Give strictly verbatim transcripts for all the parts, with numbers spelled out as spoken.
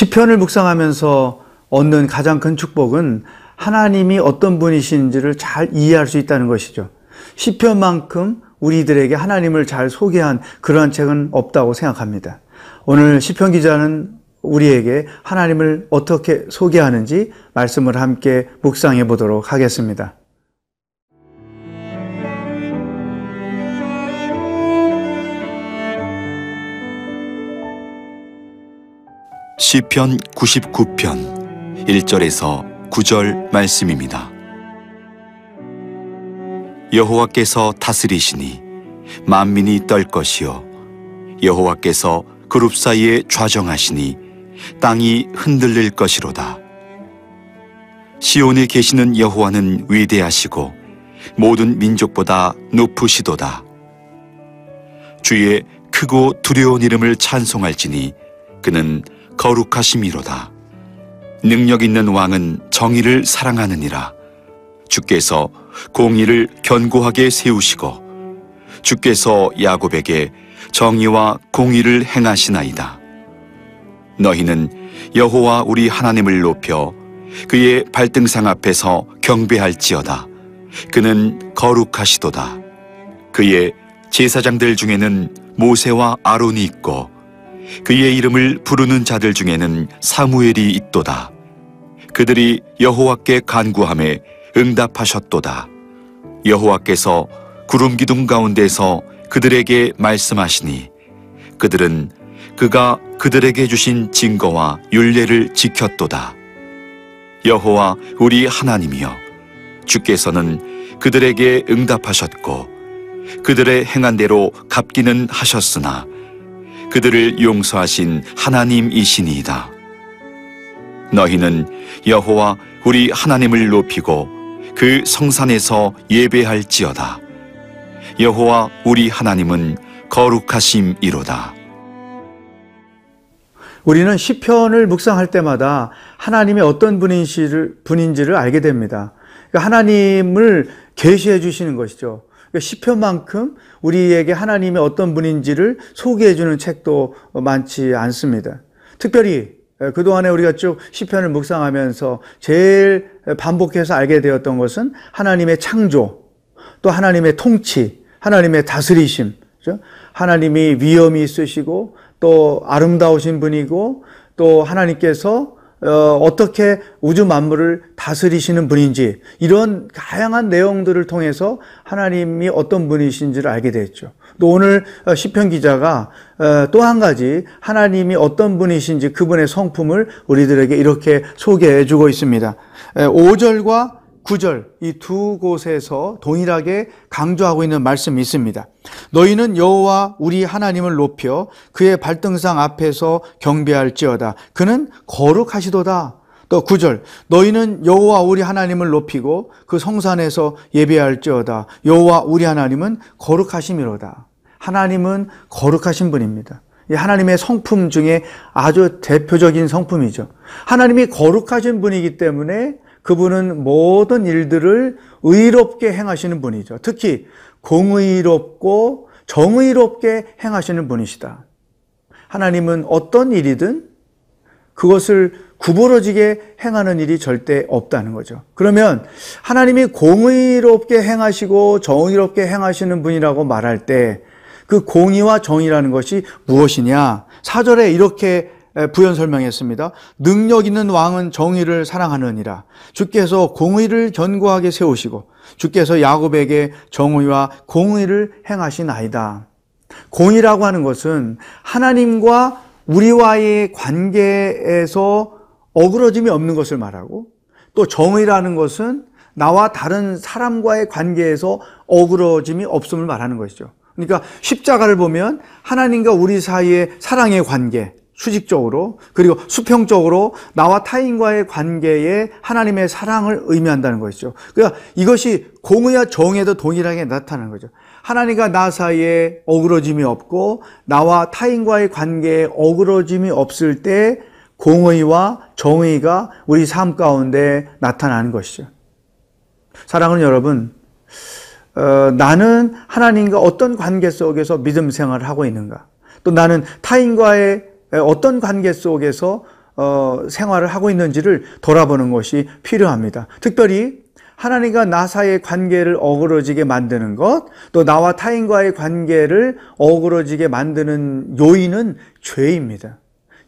시편을 묵상하면서 얻는 가장 큰 축복은 하나님이 어떤 분이신지를 잘 이해할 수 있다는 것이죠. 시편만큼 우리들에게 하나님을 잘 소개한 그러한 책은 없다고 생각합니다. 오늘 시편 기자는 우리에게 하나님을 어떻게 소개하는지 말씀을 함께 묵상해 보도록 하겠습니다. 시편 구십구 편 일 절에서 구 절 말씀입니다. 여호와께서 다스리시니 만민이 떨 것이요, 여호와께서 그룹 사이에 좌정하시니 땅이 흔들릴 것이로다. 시온에 계시는 여호와는 위대하시고 모든 민족보다 높으시도다. 주의 크고 두려운 이름을 찬송할지니 그는 거룩하심이로다. 능력 있는 왕은 정의를 사랑하느니라. 주께서 공의를 견고하게 세우시고 주께서 야곱에게 정의와 공의를 행하시나이다. 너희는 여호와 우리 하나님을 높여 그의 발등상 앞에서 경배할지어다. 그는 거룩하시도다. 그의 제사장들 중에는 모세와 아론이 있고 그의 이름을 부르는 자들 중에는 사무엘이 있도다. 그들이 여호와께 간구하며 응답하셨도다. 여호와께서 구름 기둥 가운데서 그들에게 말씀하시니 그들은 그가 그들에게 주신 증거와 율례를 지켰도다. 여호와 우리 하나님이여, 주께서는 그들에게 응답하셨고 그들의 행한 대로 갚기는 하셨으나 그들을 용서하신 하나님이시니이다. 너희는 여호와 우리 하나님을 높이고 그 성산에서 예배할지어다. 여호와 우리 하나님은 거룩하심이로다. 우리는 시편을 묵상할 때마다 하나님이 어떤 분인지를, 분인지를 알게 됩니다. 그러니까 하나님을 계시해 주시는 것이죠. 시편만큼 우리에게 하나님이 어떤 분인지를 소개해 주는 책도 많지 않습니다. 특별히 그동안에 우리가 쭉 시편을 묵상하면서 제일 반복해서 알게 되었던 것은 하나님의 창조, 또 하나님의 통치, 하나님의 다스리심, 그렇죠? 하나님이 위엄이 있으시고 또 아름다우신 분이고 또 하나님께서 어, 어떻게 우주 만물을 다스리시는 분인지, 이런 다양한 내용들을 통해서 하나님이 어떤 분이신지를 알게 됐죠. 또 오늘 시편 기자가 또 한 가지 하나님이 어떤 분이신지 그분의 성품을 우리들에게 이렇게 소개해 주고 있습니다. 오 절과 구 절, 이 두 곳에서 동일하게 강조하고 있는 말씀이 있습니다. 너희는 여호와 우리 하나님을 높여 그의 발등상 앞에서 경배할지어다. 그는 거룩하시도다. 또 구 절, 너희는 여호와 우리 하나님을 높이고 그 성산에서 예배할지어다. 여호와 우리 하나님은 거룩하심이로다. 하나님은 거룩하신 분입니다. 하나님의 성품 중에 아주 대표적인 성품이죠. 하나님이 거룩하신 분이기 때문에 그분은 모든 일들을 의롭게 행하시는 분이죠. 특히 공의롭고 정의롭게 행하시는 분이시다. 하나님은 어떤 일이든 그것을 구부러지게 행하는 일이 절대 없다는 거죠. 그러면 하나님이 공의롭게 행하시고 정의롭게 행하시는 분이라고 말할 때 그 공의와 정의라는 것이 무엇이냐? 사 절에 이렇게 부연 설명했습니다. 능력 있는 왕은 정의를 사랑하느니라. 주께서 공의를 견고하게 세우시고 주께서 야곱에게 정의와 공의를 행하시나이다. 공의라고 하는 것은 하나님과 우리와의 관계에서 어그러짐이 없는 것을 말하고, 또 정의라는 것은 나와 다른 사람과의 관계에서 어그러짐이 없음을 말하는 것이죠. 그러니까 십자가를 보면 하나님과 우리 사이의 사랑의 관계, 수직적으로, 그리고 수평적으로 나와 타인과의 관계에 하나님의 사랑을 의미한다는 것이죠. 그러니까 이것이 공의와 정의에도 동일하게 나타나는 거죠. 하나님과 나 사이에 어그러짐이 없고 나와 타인과의 관계에 어그러짐이 없을 때 공의와 정의가 우리 삶 가운데 나타나는 것이죠. 사랑하는 여러분, 어, 나는 하나님과 어떤 관계 속에서 믿음 생활을 하고 있는가? 또 나는 타인과의 어떤 관계 속에서 어, 생활을 하고 있는지를 돌아보는 것이 필요합니다. 특별히 하나님과 나사의 관계를 어그러지게 만드는 것, 또 나와 타인과의 관계를 어그러지게 만드는 요인은 죄입니다.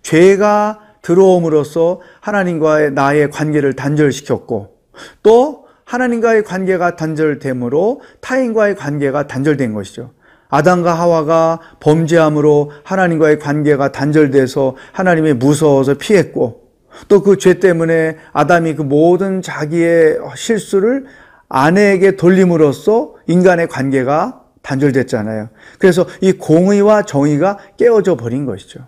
죄가 들어옴으로써 하나님과의 나의 관계를 단절시켰고, 또 하나님과의 관계가 단절됨으로 타인과의 관계가 단절된 것이죠. 아담과 하와가 범죄함으로 하나님과의 관계가 단절돼서 하나님이 무서워서 피했고, 또 그 죄 때문에 아담이 그 모든 자기의 실수를 아내에게 돌림으로써 인간의 관계가 단절됐잖아요. 그래서 이 공의와 정의가 깨어져 버린 것이죠.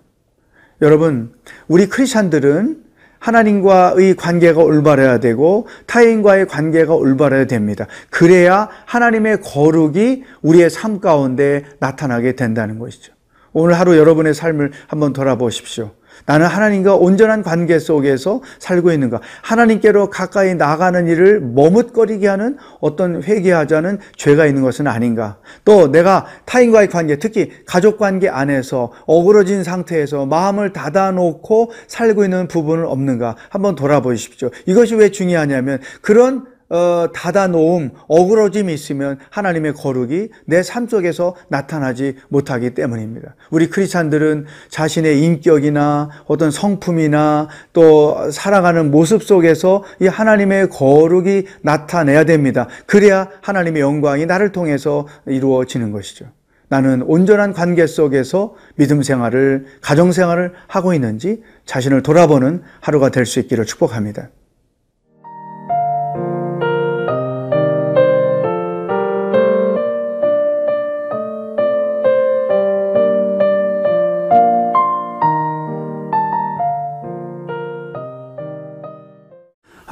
여러분, 우리 크리스찬들은 하나님과의 관계가 올바라야 되고 타인과의 관계가 올바라야 됩니다. 그래야 하나님의 거룩이 우리의 삶 가운데 나타나게 된다는 것이죠. 오늘 하루 여러분의 삶을 한번 돌아보십시오. 나는 하나님과 온전한 관계 속에서 살고 있는가? 하나님께로 가까이 나가는 일을 머뭇거리게 하는 어떤 회개하지 않은 죄가 있는 것은 아닌가? 또 내가 타인과의 관계, 특히 가족관계 안에서 어그러진 상태에서 마음을 닫아놓고 살고 있는 부분은 없는가? 한번 돌아보십시오. 이것이 왜 중요하냐면 그런 어, 닫아놓음, 어그러짐이 있으면 하나님의 거룩이 내 삶 속에서 나타나지 못하기 때문입니다. 우리 크리스찬들은 자신의 인격이나 어떤 성품이나 또 살아가는 모습 속에서 이 하나님의 거룩이 나타내야 됩니다. 그래야 하나님의 영광이 나를 통해서 이루어지는 것이죠. 나는 온전한 관계 속에서 믿음 생활을, 가정 생활을 하고 있는지 자신을 돌아보는 하루가 될 수 있기를 축복합니다.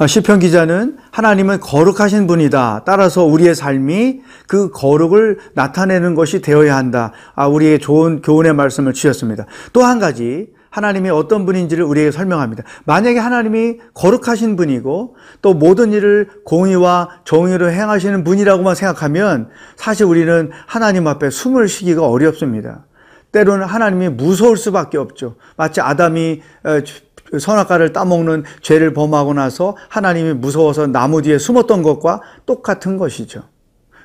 시편 기자는 하나님은 거룩하신 분이다. 따라서 우리의 삶이 그 거룩을 나타내는 것이 되어야 한다. 아, 우리의 좋은 교훈의 말씀을 주셨습니다. 또 한 가지, 하나님이 어떤 분인지를 우리에게 설명합니다. 만약에 하나님이 거룩하신 분이고 또 모든 일을 공의와 정의로 행하시는 분이라고만 생각하면 사실 우리는 하나님 앞에 숨을 쉬기가 어렵습니다. 때로는 하나님이 무서울 수밖에 없죠. 마치 아담이 선악과를 따먹는 죄를 범하고 나서 하나님이 무서워서 나무 뒤에 숨었던 것과 똑같은 것이죠.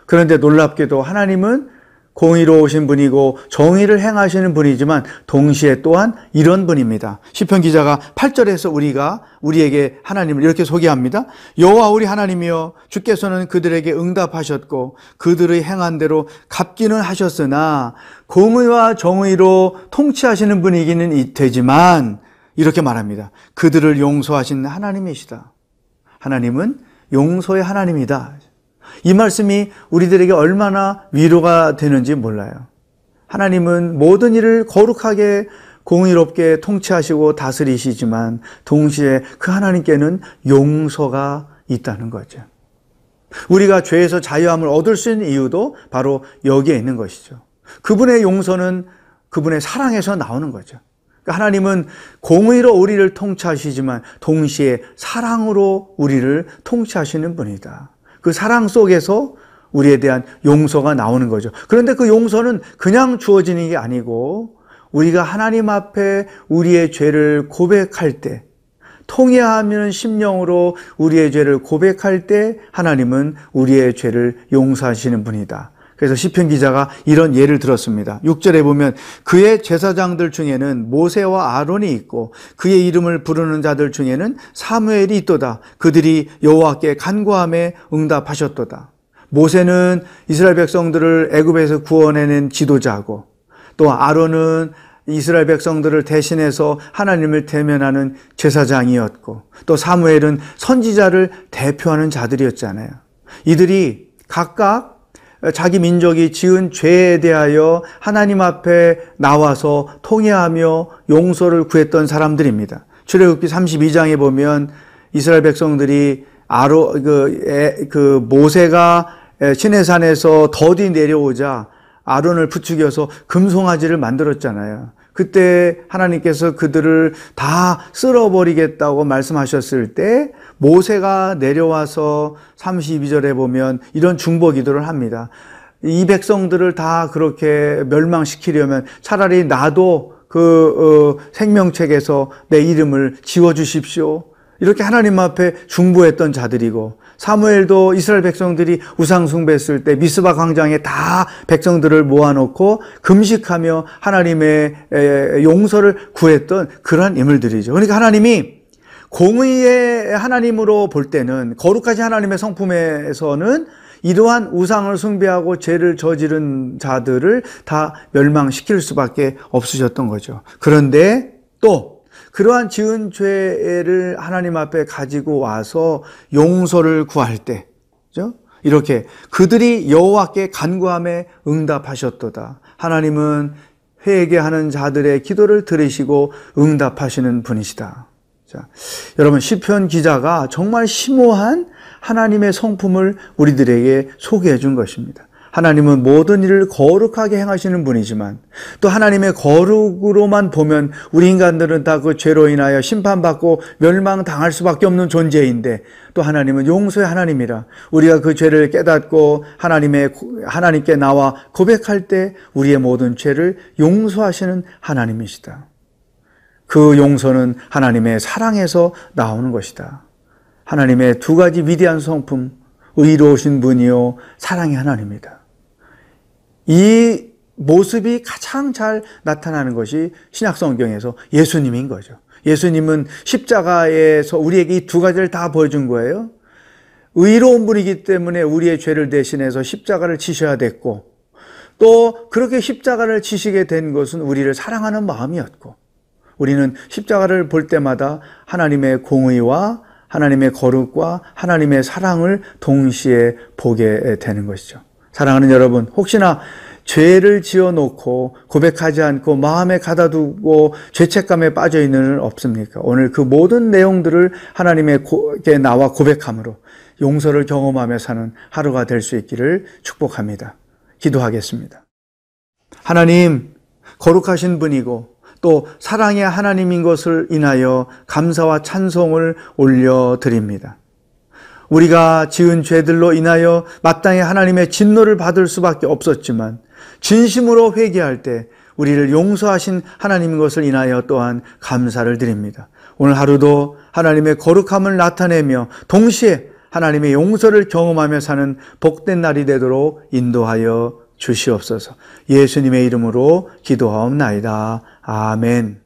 그런데 놀랍게도 하나님은 공의로우신 분이고 정의를 행하시는 분이지만 동시에 또한 이런 분입니다. 시편 기자가 팔 절에서 우리가 우리에게 하나님을 이렇게 소개합니다. 여호와 우리 하나님이여, 주께서는 그들에게 응답하셨고 그들의 행한 대로 갚기는 하셨으나 공의와 정의로 통치하시는 분이기는 되지만, 이렇게 말합니다. 그들을 용서하신 하나님이시다. 하나님은 용서의 하나님이다. 이 말씀이 우리들에게 얼마나 위로가 되는지 몰라요. 하나님은 모든 일을 거룩하게 공의롭게 통치하시고 다스리시지만 동시에 그 하나님께는 용서가 있다는 거죠. 우리가 죄에서 자유함을 얻을 수 있는 이유도 바로 여기에 있는 것이죠. 그분의 용서는 그분의 사랑에서 나오는 거죠. 하나님은 공의로 우리를 통치하시지만 동시에 사랑으로 우리를 통치하시는 분이다. 그 사랑 속에서 우리에 대한 용서가 나오는 거죠. 그런데 그 용서는 그냥 주어지는 게 아니고 우리가 하나님 앞에 우리의 죄를 고백할 때, 통회하는 심령으로 우리의 죄를 고백할 때 하나님은 우리의 죄를 용서하시는 분이다. 그래서 시편 기자가 이런 예를 들었습니다. 육 절에 보면 그의 제사장들 중에는 모세와 아론이 있고 그의 이름을 부르는 자들 중에는 사무엘이 있도다. 그들이 여호와께 간구함에 응답하셨도다. 모세는 이스라엘 백성들을 애굽에서 구원해낸 지도자고, 또 아론은 이스라엘 백성들을 대신해서 하나님을 대면하는 제사장이었고, 또 사무엘은 선지자를 대표하는 자들이었잖아요. 이들이 각각 자기 민족이 지은 죄에 대하여 하나님 앞에 나와서 통회하며 용서를 구했던 사람들입니다. 출애굽기 삼십이 장에 보면 이스라엘 백성들이 아로 그, 에, 그 모세가 시내산에서 더디 내려오자 아론을 부추겨서 금송아지를 만들었잖아요. 그때 하나님께서 그들을 다 쓸어버리겠다고 말씀하셨을 때 모세가 내려와서 삼십이 절에 보면 이런 중보 기도를 합니다. 이 백성들을 다 그렇게 멸망시키려면 차라리 나도 그 어, 생명책에서 내 이름을 지워주십시오. 이렇게 하나님 앞에 중보했던 자들이고, 사무엘도 이스라엘 백성들이 우상 숭배했을 때 미스바 광장에 다 백성들을 모아놓고 금식하며 하나님의 용서를 구했던 그러한 인물들이죠. 그러니까 하나님이 공의의 하나님으로 볼 때는, 거룩하신 하나님의 성품에서는 이러한 우상을 숭배하고 죄를 저지른 자들을 다 멸망시킬 수밖에 없으셨던 거죠. 그런데 또 그러한 지은 죄를 하나님 앞에 가지고 와서 용서를 구할 때, 그죠? 이렇게 그들이 여호와께 간구함에 응답하셨도다. 하나님은 회개하는 자들의 기도를 들으시고 응답하시는 분이시다. 자, 여러분, 시편 기자가 정말 심오한 하나님의 성품을 우리들에게 소개해 준 것입니다. 하나님은 모든 일을 거룩하게 행하시는 분이지만, 또 하나님의 거룩으로만 보면 우리 인간들은 다 그 죄로 인하여 심판받고 멸망당할 수밖에 없는 존재인데, 또 하나님은 용서의 하나님이라 우리가 그 죄를 깨닫고 하나님의, 하나님께 나와 고백할 때 우리의 모든 죄를 용서하시는 하나님이시다. 그 용서는 하나님의 사랑에서 나오는 것이다. 하나님의 두 가지 위대한 성품, 의로우신 분이요 사랑의 하나님입니다. 이 모습이 가장 잘 나타나는 것이 신약성경에서 예수님인 거죠. 예수님은 십자가에서 우리에게 이 두 가지를 다 보여준 거예요. 의로운 분이기 때문에 우리의 죄를 대신해서 십자가를 치셔야 됐고, 또 그렇게 십자가를 치시게 된 것은 우리를 사랑하는 마음이었고, 우리는 십자가를 볼 때마다 하나님의 공의와 하나님의 거룩과 하나님의 사랑을 동시에 보게 되는 것이죠. 사랑하는 여러분, 혹시나 죄를 지어놓고 고백하지 않고 마음에 가다두고 죄책감에 빠져있는 일 없습니까? 오늘 그 모든 내용들을 하나님께 나와 고백함으로 용서를 경험하며 사는 하루가 될 수 있기를 축복합니다. 기도하겠습니다. 하나님, 거룩하신 분이고 또 사랑의 하나님인 것을 인하여 감사와 찬송을 올려드립니다. 우리가 지은 죄들로 인하여 마땅히 하나님의 진노를 받을 수밖에 없었지만, 진심으로 회개할 때 우리를 용서하신 하나님인 것을 인하여 또한 감사를 드립니다. 오늘 하루도 하나님의 거룩함을 나타내며 동시에 하나님의 용서를 경험하며 사는 복된 날이 되도록 인도하여 주시옵소서. 예수님의 이름으로 기도하옵나이다. 아멘.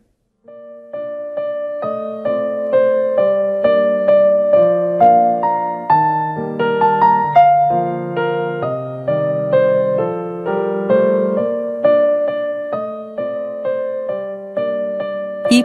이